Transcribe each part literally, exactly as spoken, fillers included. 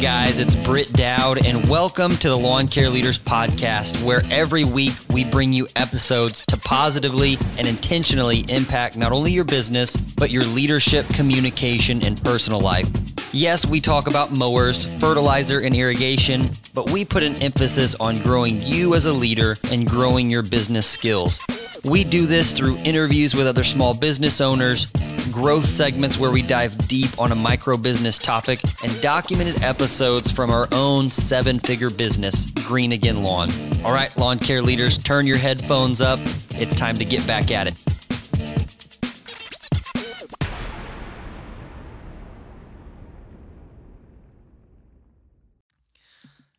guys, it's Britt Dowd, and welcome to the Lawn Care Leaders podcast, where every week we bring you episodes to positively and intentionally impact not only your business, but your leadership, communication, and personal life. Yes, we talk about mowers, fertilizer, and irrigation, but we put an emphasis on growing you as a leader and growing your business skills. We do this through interviews with other small business owners, growth segments where we dive deep on a micro business topic, and documented episodes from our own seven-figure business, Green Again Lawn. All right, lawn care leaders, turn your headphones up. It's time to get back at it.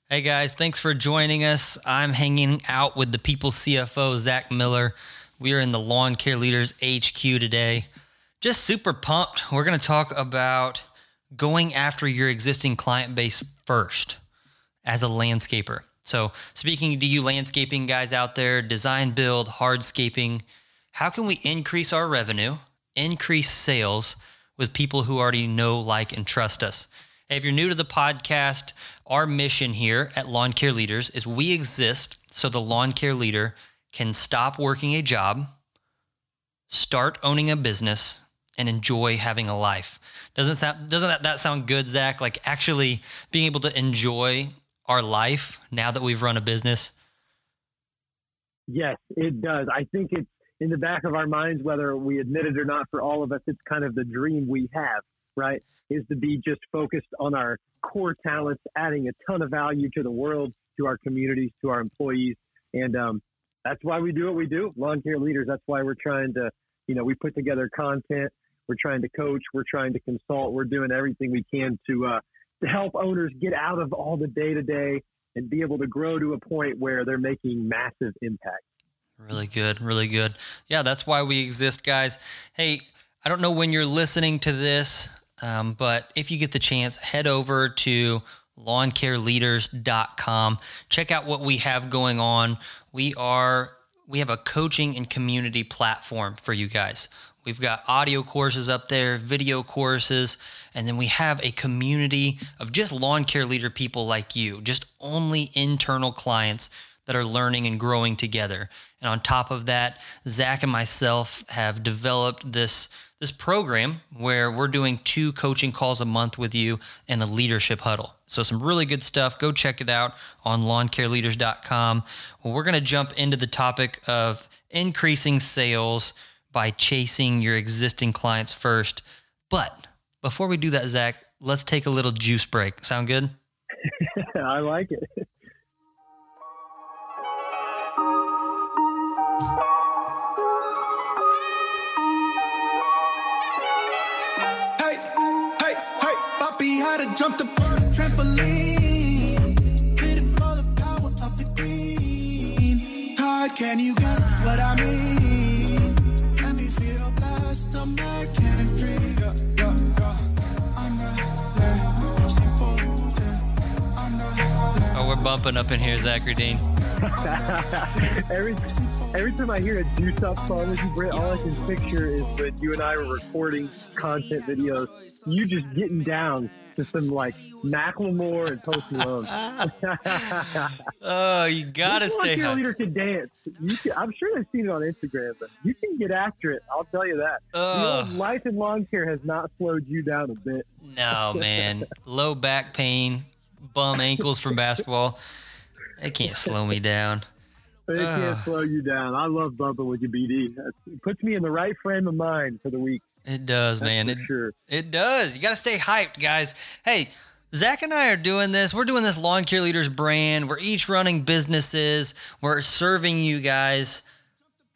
Hey guys, thanks for joining us. I'm hanging out with the People C F O, Zach Miller. We are in the Lawn Care Leaders H Q today. Just super pumped. We're going to talk about going after your existing client base first as a landscaper. So speaking to you landscaping guys out there, design, build, hardscaping, how can we increase our revenue, increase sales with people who already know, like, and trust us? If you're new to the podcast, our mission here at Lawn Care Leaders is we exist so the lawn care leader can stop working a job, start owning a business, and enjoy having a life. Doesn't sound, doesn't that, that sound good, Zach? Like actually being able to enjoy our life now that we've run a business? Yes, it does. I think it's in the back of our minds, whether we admit it or not, for all of us, it's kind of the dream we have, right? Is to be just focused on our core talents, adding a ton of value to the world, to our communities, to our employees. And um, that's why we do what we do, Lawn Care Leaders. That's why we're trying to, you know, we put together content, we're trying to coach, we're trying to consult, we're doing everything we can to, uh, to help owners get out of all the day-to-day and be able to grow to a point where they're making massive impact. Really good, really good. Yeah, that's why we exist, guys. Hey, I don't know when you're listening to this, Um, but if you get the chance, head over to lawn care leaders dot com. Check out what we have going on. We are we have a coaching and community platform for you guys. We've got audio courses up there, video courses, and then we have a community of just lawn care leader people like you, just only internal clients that are learning and growing together. And on top of that, Zach and myself have developed this This program where we're doing two coaching calls a month with you and a leadership huddle. So some really good stuff. Go check it out on lawn care leaders dot com. Well, we're going to jump into the topic of increasing sales by chasing your existing clients first. But before we do that, Zach, let's take a little juice break. Sound good? I like it. Jump the first trampoline, hit it for the power of the green. Hard, can you guess what I mean? Let me feel blessed, I'm like a dream. Oh, we're bumping up in here, Zachary Dean. every, every time I hear a Juice Up song with you, Britt, all I can picture is when you and I were recording content videos, you just getting down to some like Macklemore and Post Malone. Oh, you gotta this stay hungry. Leader can dance. You can, I'm sure they've seen it on Instagram, but you can get after it. I'll tell you that. Uh, you know, life in lawn care has not slowed you down a bit. No, man. Low back pain, bum ankles from basketball. They can't slow me down. They uh, can't slow you down. I love bumping with your B D. It puts me in the right frame of mind for the week. It does, That's man. It, sure. it does. You got to stay hyped, guys. Hey, Zach and I are doing this. We're doing this Lawn Care Leaders brand. We're each running businesses. We're serving you guys.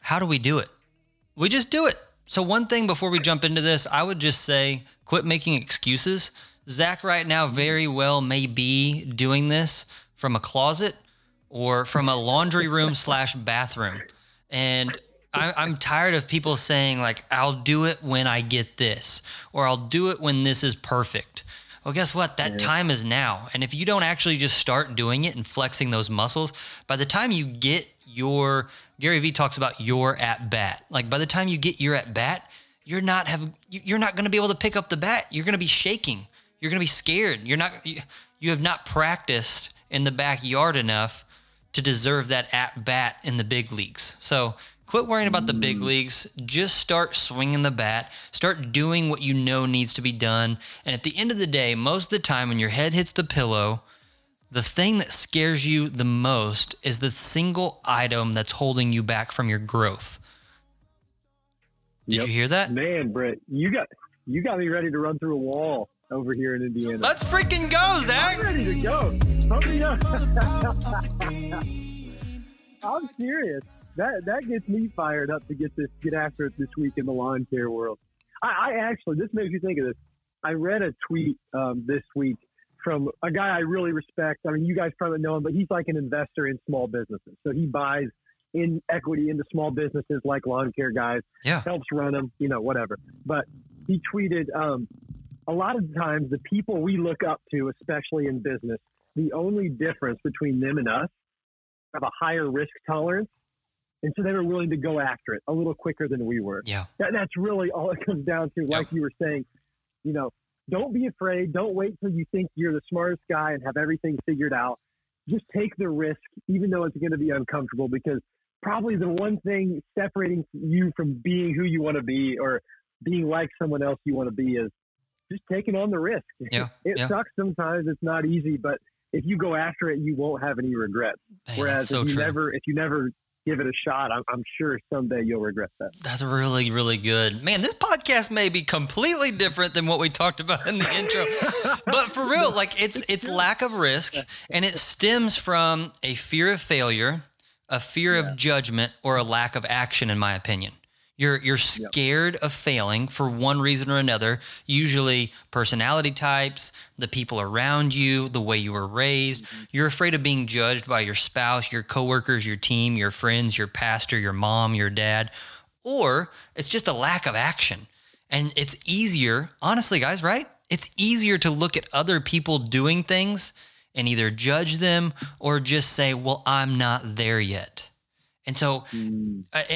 How do we do it? We just do it. So one thing before we jump into this, I would just say quit making excuses. Zach right now very well may be doing this from a closet or from a laundry room slash bathroom. And I, I'm tired of people saying like, I'll do it when I get this, or I'll do it when this is perfect. Well, guess what? That time is now. And if you don't actually just start doing it and flexing those muscles, by the time you get your, Gary Vee talks about your at bat, like by the time you get your at bat, you're not have you're not going to be able to pick up the bat. You're going to be shaking. You're going to be scared. You're not, you, you have not practiced in the backyard enough to deserve that at bat in the big leagues. So quit worrying about the big leagues. Just start swinging the bat. Start doing what you know needs to be done. And at the end of the day, most of the time when your head hits the pillow, the thing that scares you the most is the single item that's holding you back from your growth. Did yep. you hear that? Man, Britt, you got you got me ready to run through a wall over here in Indiana. Let's freaking go, Zach! I'm ready to go. Hurry up. I'm serious. That that gets me fired up to get this get after it this week in the lawn care world. I, I actually, this makes me think of this. I read a tweet um, this week from a guy I really respect. I mean, you guys probably know him, but he's like an investor in small businesses. So he buys in equity into small businesses like lawn care guys, yeah. helps run them, you know, whatever. But he tweeted, um, a lot of the times the people we look up to, especially in business, the only difference between them and us have a higher risk tolerance. And so they were willing to go after it a little quicker than we were. Yeah. That, that's really all it comes down to. Like yeah. you were saying, you know, don't be afraid. Don't wait till you think you're the smartest guy and have everything figured out. Just take the risk, even though it's going to be uncomfortable, because probably the one thing separating you from being who you want to be or being like someone else you want to be is just taking on the risk. Yeah. It yeah. sucks sometimes. It's not easy, but if you go after it, you won't have any regrets. Man, Whereas so if you true. never, if you never give it a shot, I'm, I'm sure someday you'll regret that. That's really, really good. Man, this podcast may be completely different than what we talked about in the intro. But for real, like it's it's lack of risk, and it stems from a fear of failure, a fear yeah. of judgment, or a lack of action, in my opinion. You're you're scared yep. of failing for one reason or another, usually personality types, the people around you, the way you were raised. Mm-hmm. You're afraid of being judged by your spouse, your coworkers, your team, your friends, your pastor, your mom, your dad, or it's just a lack of action. And it's easier, honestly, guys, right? It's easier to look at other people doing things and either judge them or just say, well, I'm not there yet. And so,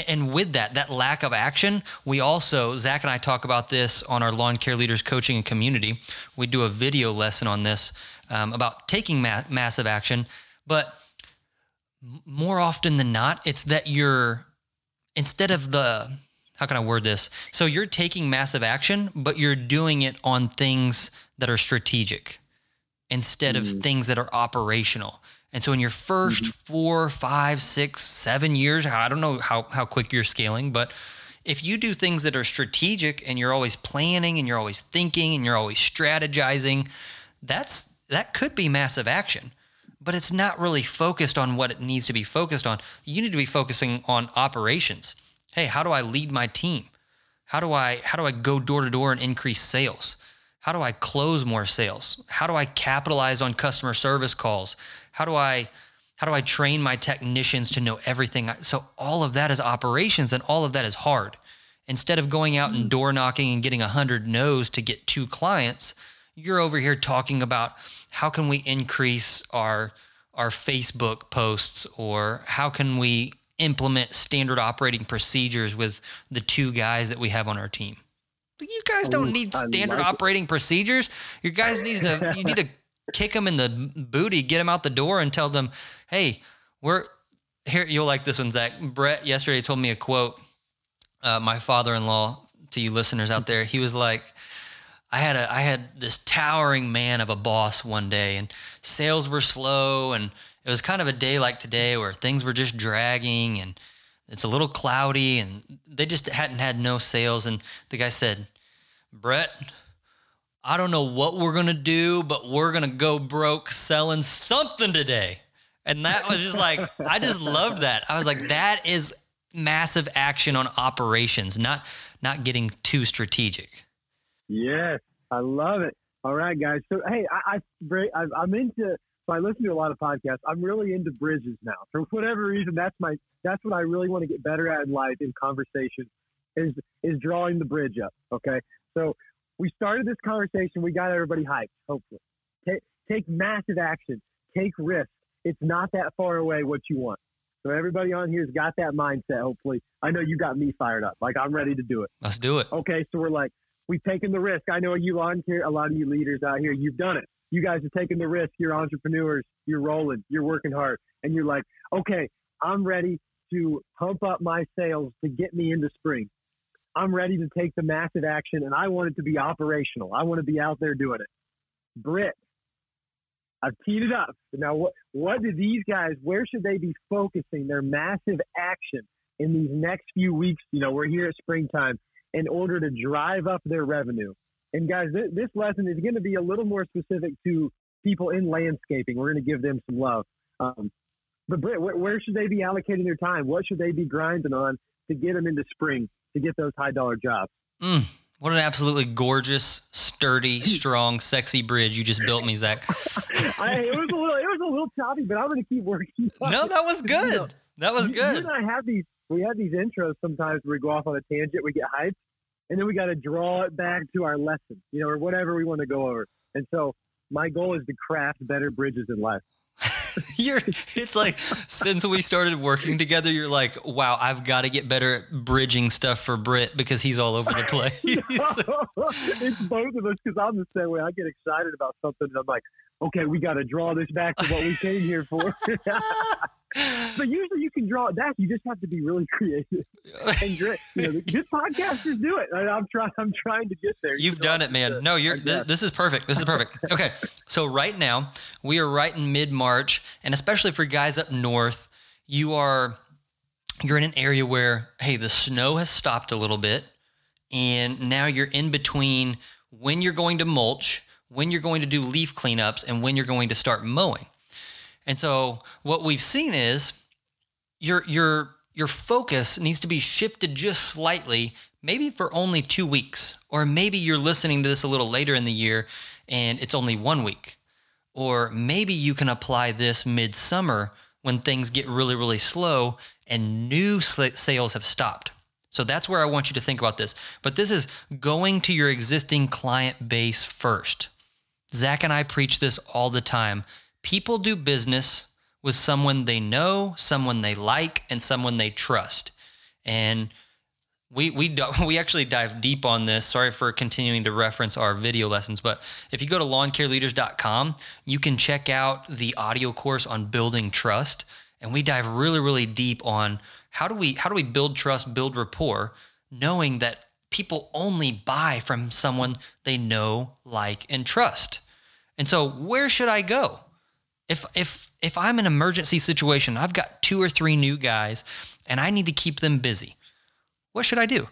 and with that, that lack of action, we also, Zach and I talk about this on our Lawn Care Leaders Coaching and Community. We do a video lesson on this um, about taking ma- massive action. But more often than not, it's that you're, instead of the, how can I word this? So you're taking massive action, but you're doing it on things that are strategic instead mm. of things that are operational. And so in your first mm-hmm. four, five, six, seven years, I don't know how, how quick you're scaling, but if you do things that are strategic and you're always planning and you're always thinking and you're always strategizing, that's that could be massive action, but it's not really focused on what it needs to be focused on. You need to be focusing on operations. Hey, how do I lead my team? How do I how do I go door to door and increase sales? How do I close more sales? How do I capitalize on customer service calls? How do I how do I train my technicians to know everything? So all of that is operations and all of that is hard. Instead of going out and door knocking and getting one hundred no's to get two clients, you're over here talking about how can we increase our our Facebook posts, or how can we implement standard operating procedures with the two guys that we have on our team. You guys don't need standard like operating procedures. You guys need to you need to kick them in the booty, get them out the door, and tell them, "Hey, we're here." You'll like this one, Zach. Brett yesterday told me a quote. Uh, my father-in-law, to you listeners out there, he was like, "I had a I had this towering man of a boss one day, and sales were slow, and it was kind of a day like today where things were just dragging and." It's a little cloudy, and they just hadn't had no sales. And the guy said, Brett, I don't know what we're going to do, but we're going to go broke selling something today. And that was just like, I just loved that. I was like, that is massive action on operations, not, not getting too strategic. Yes. I love it. All right, guys. So, hey, I, I I'm into, So I listen to a lot of podcasts. I'm really into bridges now. For whatever reason, that's my that's what I really want to get better at in life, in conversation, is is drawing the bridge up. Okay, so we started this conversation. We got everybody hyped. Hopefully, take take massive action. Take risks. It's not that far away what you want. So everybody on here's got that mindset. Hopefully, I know you got me fired up. Like I'm ready to do it. Let's do it. Okay, so we're like we've taken the risk. I know you lawn care, a lot of you leaders out here. You've done it. you guys are taking the risk. You're entrepreneurs. You're rolling. You're working hard. And you're like, okay, I'm ready to pump up my sales to get me into spring. I'm ready to take the massive action, and I want it to be operational. I want to be out there doing it. Britt, I've teed it up. Now, what, what do these guys, where should they be focusing their massive action in these next few weeks? You know, we're here at springtime in order to drive up their revenue. And guys, th- this lesson is going to be a little more specific to people in landscaping. We're going to give them some love. Um, but Britt, wh- where should they be allocating their time? What should they be grinding on to get them into spring, to get those high dollar jobs? Mm, what an absolutely gorgeous, sturdy, strong, sexy bridge you just built me, Zach. I, it was a little, it was a little choppy, but I'm going to keep working. No, that was good. You know, that was good. You and I have these, we have these intros sometimes where we go off on a tangent, we get hyped, and then we got to draw it back to our lesson, you know, or whatever we want to go over. And so my goal is to craft better bridges in life. You're, it's like, since we started working together, you're like, wow, I've got to get better at bridging stuff for Britt because he's all over the place. No, it's both of us, because I'm the same way. I get excited about something, and I'm like, okay, we got to draw this back to what we came here for. But usually you can draw it back. You just have to be really creative. And you know, good podcasters do it. I, I'm trying. I'm trying to get there. You've so done it, man. It. No, you're. Th- this is perfect. This is perfect. Okay, so right now we are right in mid-March, and especially for guys up north, you are you're in an area where, hey, the snow has stopped a little bit, and now you're in between when you're going to mulch, when you're going to do leaf cleanups, and when you're going to start mowing. And so what we've seen is your your your focus needs to be shifted just slightly, maybe for only two weeks, or maybe you're listening to this a little later in the year and it's only one week, or maybe you can apply this midsummer when things get really, really slow and new sales have stopped. So that's where I want you to think about this. But this is going to your existing client base first. Zach and I preach this all the time. People do business with someone they know, someone they like, and someone they trust. And we we we actually dive deep on this. Sorry for continuing to reference our video lessons, but if you go to lawn care leaders dot com, you can check out the audio course on building trust, and we dive really really deep on how do we how do we build trust, build rapport, knowing that people only buy from someone they know, like, and trust. And so, where should I go? If if if I'm in an emergency situation, I've got two or three new guys and I need to keep them busy. What should I do?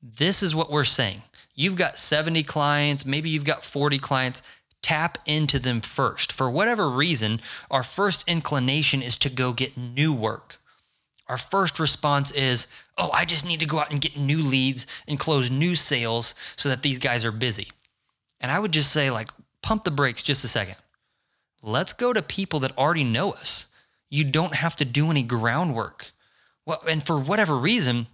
This is what we're saying. You've got seventy clients, maybe you've got forty clients. Tap into them first. For whatever reason, our first inclination is to go get new work. Our first response is, oh, I just need to go out and get new leads and close new sales so that these guys are busy. And I would just say, like, pump the brakes just a second. Let's go to people that already know us. You don't have to do any groundwork. Well, and for whatever reason,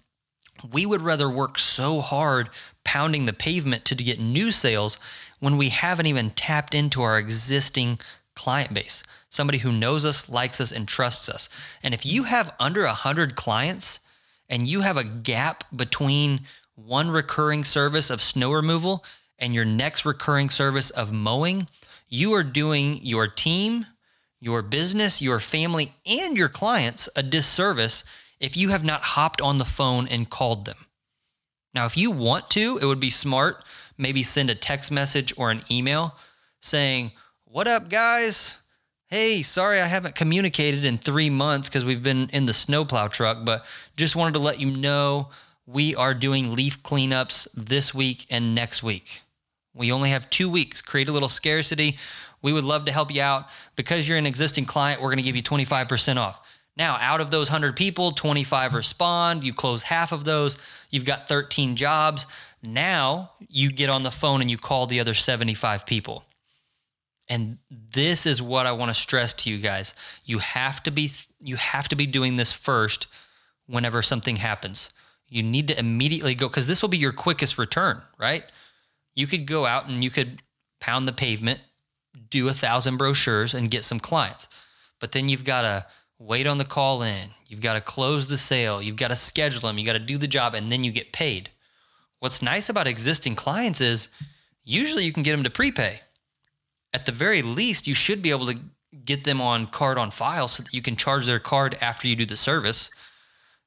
we would rather work so hard pounding the pavement to get new sales when we haven't even tapped into our existing client base, somebody who knows us, likes us, and trusts us. And if you have under one hundred clients and you have a gap between one recurring service of snow removal and your next recurring service of mowing, you are doing your team, your business, your family, and your clients a disservice if you have not hopped on the phone and called them. Now, if you want to, it would be smart, maybe send a text message or an email saying, what up, guys? Hey, sorry I haven't communicated in three months because we've been in the snowplow truck, but just wanted to let you know we are doing leaf cleanups this week and next week. We only have two weeks. Create a little scarcity. We would love to help you out. Because you're an existing client, we're going to give you twenty-five percent off. Now, out of those one hundred people, twenty-five respond. You close half of those. You've got thirteen jobs. Now you get on the phone and you call the other seventy-five people. And this is what I want to stress to you guys. You have to be you have to be doing this first whenever something happens. You need to immediately go, because this will be your quickest return, right? You could go out and you could pound the pavement, do a thousand brochures and get some clients. But then you've got to wait on the call in. You've got to close the sale. You've got to schedule them. You got to do the job and then you get paid. What's nice about existing clients is usually you can get them to prepay. at the very least, you should be able to get them on card on file so that you can charge their card after you do the service.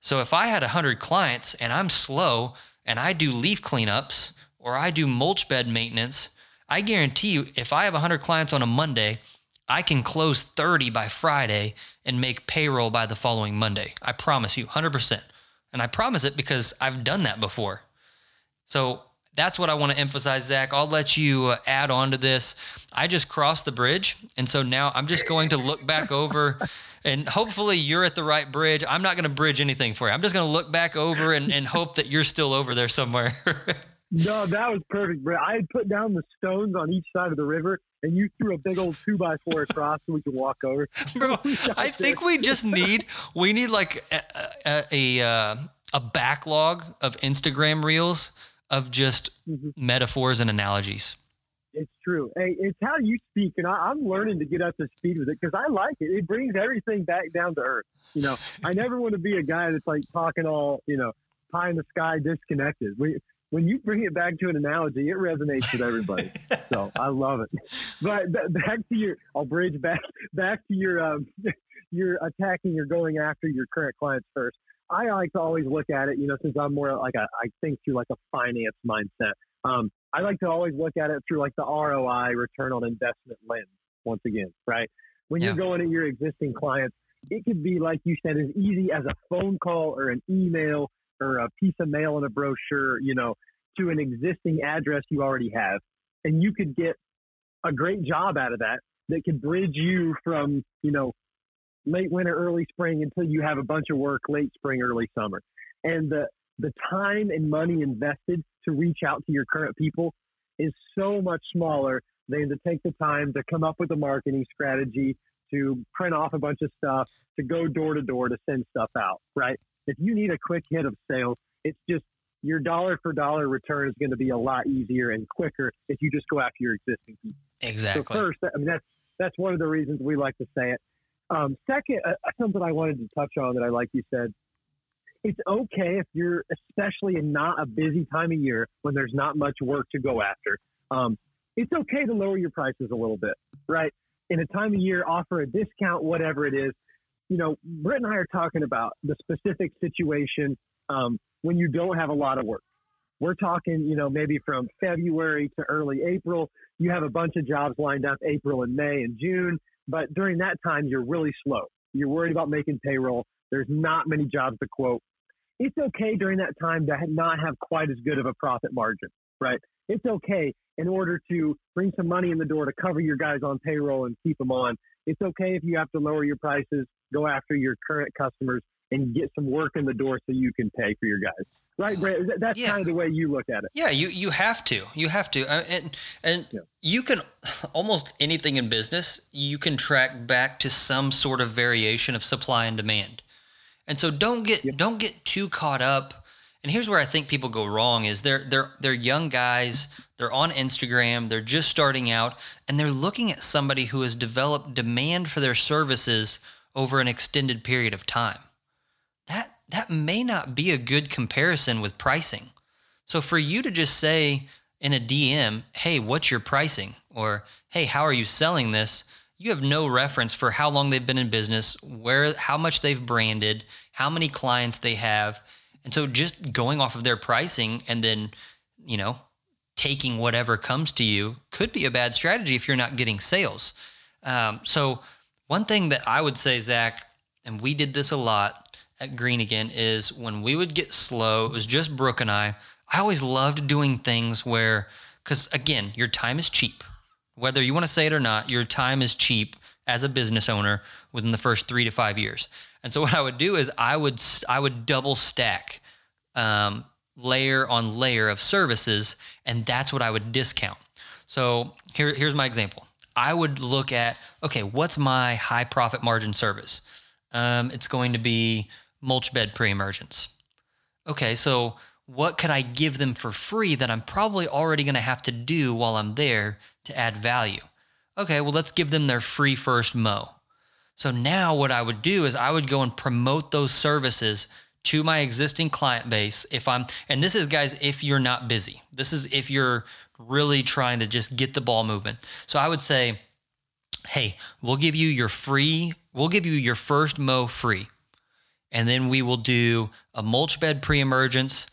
So if I had one hundred clients and I'm slow and I do leaf cleanups or I do mulch bed maintenance, I guarantee you if I have one hundred clients on a Monday, I can close thirty by Friday and make payroll by the following Monday. I promise you one hundred percent. And I promise it because I've done that before. So that's what I want to emphasize, Zach. I'll let you add on to this. I just crossed the bridge. And so now I'm just going to look back over and hopefully you're at the right bridge. I'm not going to bridge anything for you. I'm just going to look back over and, and hope that you're still over there somewhere. No, that was perfect, Britt. I had put down the stones on each side of the river, and you threw a big old two by four across so we could walk over. Bro, I think we just need we need like a a, a a backlog of Instagram reels of just mm-hmm. metaphors and analogies. It's true. Hey, it's how you speak, and I, I'm learning to get up to speed with it because I like it. It brings everything back down to earth. You know, I never want to be a guy that's like talking all you know pie in the sky, disconnected. We When you bring it back to an analogy, it resonates with everybody. So I love it. But back to your, I'll bridge back, back to your, um, your attacking, you're going after your current clients first. I like to always look at it, you know, since I'm more like a, I think through like a finance mindset. Um, I like to always look at it through like the R O I, return on investment lens. Once again, right? When yeah. you're going at your existing clients, it could be like you said, as easy as a phone call or an email or a piece of mail and a brochure, you know, to an existing address you already have. And you could get a great job out of that that could bridge you from, you know, late winter, early spring until you have a bunch of work late spring, early summer. And the, the time and money invested to reach out to your current people is so much smaller than to take the time to come up with a marketing strategy, to print off a bunch of stuff, to go door to door to send stuff out, right? If you need a quick hit of sales, it's just your dollar for dollar return is going to be a lot easier and quicker if you just go after your existing people. Exactly. So first, I mean, that's, that's one of the reasons we like to say it. Um, second, uh, something I wanted to touch on that I like you said, it's okay if you're especially in not a busy time of year when there's not much work to go after. Um, it's okay to lower your prices a little bit, right? In a time of year, offer a discount, whatever it is. You know, Britt and I are talking about the specific situation um, when you don't have a lot of work. We're talking, you know, maybe from February to early April. You have a bunch of jobs lined up April and May and June. But during that time, you're really slow. You're worried about making payroll. There's not many jobs to quote. It's okay during that time to not have quite as good of a profit margin, right? It's okay in order to bring some money in the door to cover your guys on payroll and keep them on. It's okay if you have to lower your prices, go after your current customers, and get some work in the door so you can pay for your guys. Right, Brad? That's yeah. kind of the way you look at it. Yeah, you, you have to. You have to. And, and yeah. you can – almost anything in business, you can track back to some sort of variation of supply and demand. And so don't get yeah. don't get too caught up. And here's where I think people go wrong is they're they're they're young guys, they're on Instagram, they're just starting out, and they're looking at somebody who has developed demand for their services over an extended period of time. That that may not be a good comparison with pricing. So for you to just say in a D M, "Hey, what's your pricing?" or "Hey, how are you selling this?" you have no reference for how long they've been in business, where how much they've branded, how many clients they have. And so just going off of their pricing and then, you know, taking whatever comes to you could be a bad strategy if you're not getting sales. Um, so one thing that I would say, Zach, and we did this a lot at Green Again, is when we would get slow, it was just Brooke and I, I always loved doing things where, because again, your time is cheap. Whether you want to say it or not, your time is cheap as a business owner within the first three to five years. And so what I would do is I would I would double stack um, layer on layer of services, and that's what I would discount. So here, here's my example. I would look at, okay, what's my high profit margin service? Um, it's going to be mulch bed pre-emergence. Okay, so what could I give them for free that I'm probably already going to have to do while I'm there to add value? Okay, well, let's give them their free first mow. So now what I would do is I would go and promote those services to my existing client base. If I'm, and this is, guys, if you're not busy, this is if you're really trying to just get the ball moving. So I would say, hey, we'll give you your free, we'll give you your first mow free. And then we will do a mulch bed pre-emergence,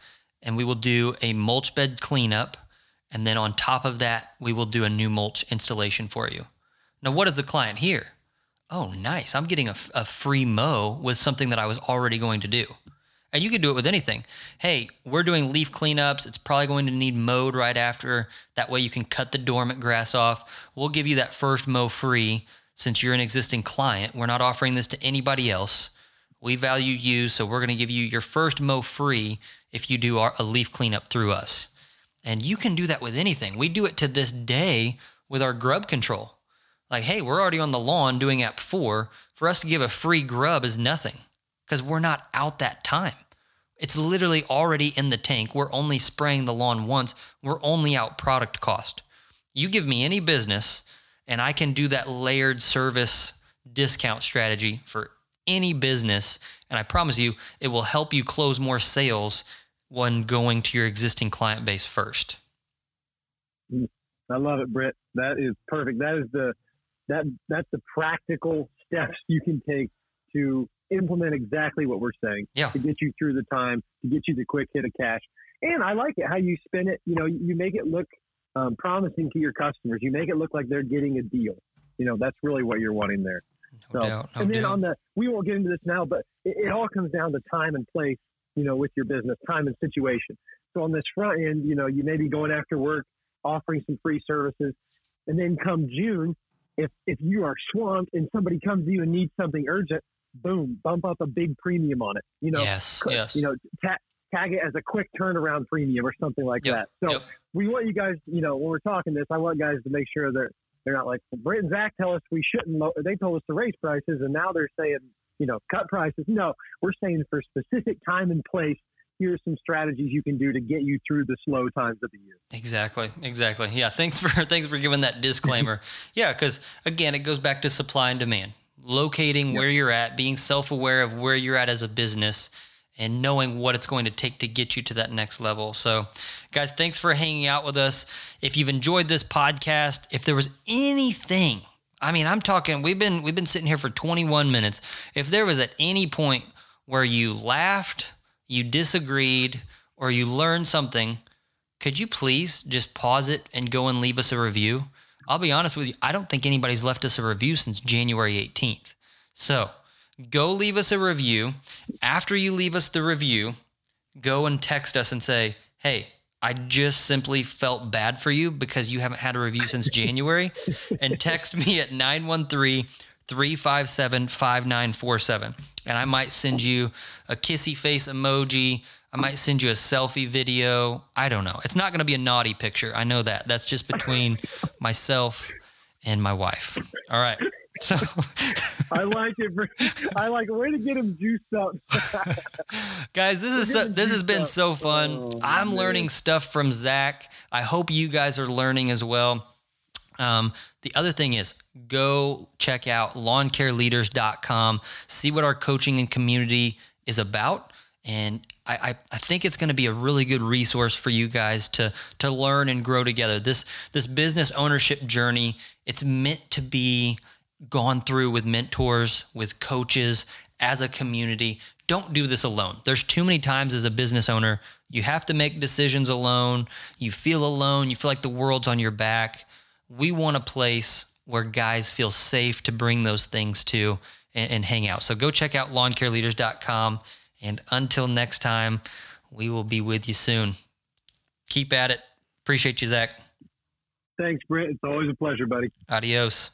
and we will do a mulch bed cleanup. And then on top of that, we will do a new mulch installation for you. Now, what does the client hear? Oh, nice. I'm getting a, a free mow with something that I was already going to do. And you could do it with anything. Hey, we're doing leaf cleanups. It's probably going to need mowed right after. That way you can cut the dormant grass off. We'll give you that first mow free since you're an existing client. We're not offering this to anybody else. We value you, so we're going to give you your first mow free if you do our, a leaf cleanup through us. And you can do that with anything. We do it to this day with our grub control. Like, hey, we're already on the lawn doing app four. For us to give a free grub is nothing because we're not out that time. It's literally already in the tank. We're only spraying the lawn once. We're only out product cost. You give me any business, and I can do that layered service discount strategy for any business, and I promise you it will help you close more sales when going to your existing client base first. I love it, Britt. That is perfect. That is the that that's the practical steps you can take to implement exactly what we're saying. Yeah. To get you through the time, to get you the quick hit of cash. And I like it how you spin it. You know, you make it look um, promising to your customers. You make it look like they're getting a deal. You know, that's really what you're wanting there. No so, doubt, no and then doubt. on the, we won't get into this now, but it, it all comes down to time and place, you know, with your business, time and situation. So on this front end, you know, you may be going after work, offering some free services, and then come June, if, if you are swamped and somebody comes to you and needs something urgent, boom, bump up a big premium on it, you know, yes, c- yes. you know, ta- tag it as a quick turnaround premium or something like yep, that. So yep. we want you guys, you know, when we're talking this, I want guys to make sure that they're not like, Britt and Zach tell us we shouldn't, low, they told us to raise prices, and now they're saying, you know, cut prices. No, we're saying for specific time and place, here's some strategies you can do to get you through the slow times of the year. Exactly, exactly. Yeah, thanks for thanks for giving that disclaimer. Yeah, because, again, it goes back to supply and demand, locating yep. where you're at, being self-aware of where you're at as a business, and knowing what it's going to take to get you to that next level. So guys, thanks for hanging out with us. If you've enjoyed this podcast, if there was anything, I mean, I'm talking, we've been, we've been sitting here for twenty-one minutes. If there was at any point where you laughed, you disagreed, or you learned something, could you please just pause it and go and leave us a review? I'll be honest with you. I don't think anybody's left us a review since January eighteenth. So go leave us a review. After you leave us the review, go and text us and say, hey, I just simply felt bad for you because you haven't had a review since January. And text me at nine one three, three five seven, five nine four seven. And I might send you a kissy face emoji. I might send you a selfie video. I don't know. It's not going to be a naughty picture. I know that. That's just between myself and my wife. All right. So I like it. I like a way to get him juiced up. Guys, this is so, this has been up. so fun. Oh, I'm man. learning stuff from Zach. I hope you guys are learning as well. Um, the other thing is go check out lawn care leaders dot com. See what our coaching and community is about. And I, I, I think it's going to be a really good resource for you guys to to learn and grow together. This this business ownership journey, it's meant to be gone through with mentors, with coaches, as a community. Don't do this alone. There's too many times as a business owner, you have to make decisions alone. You feel alone. You feel like the world's on your back. We want a place where guys feel safe to bring those things to and, and hang out. So go check out lawn care leaders dot com. And until next time, we will be with you soon. Keep at it. Appreciate you, Zach. Thanks, Britt. It's always a pleasure, buddy. Adios.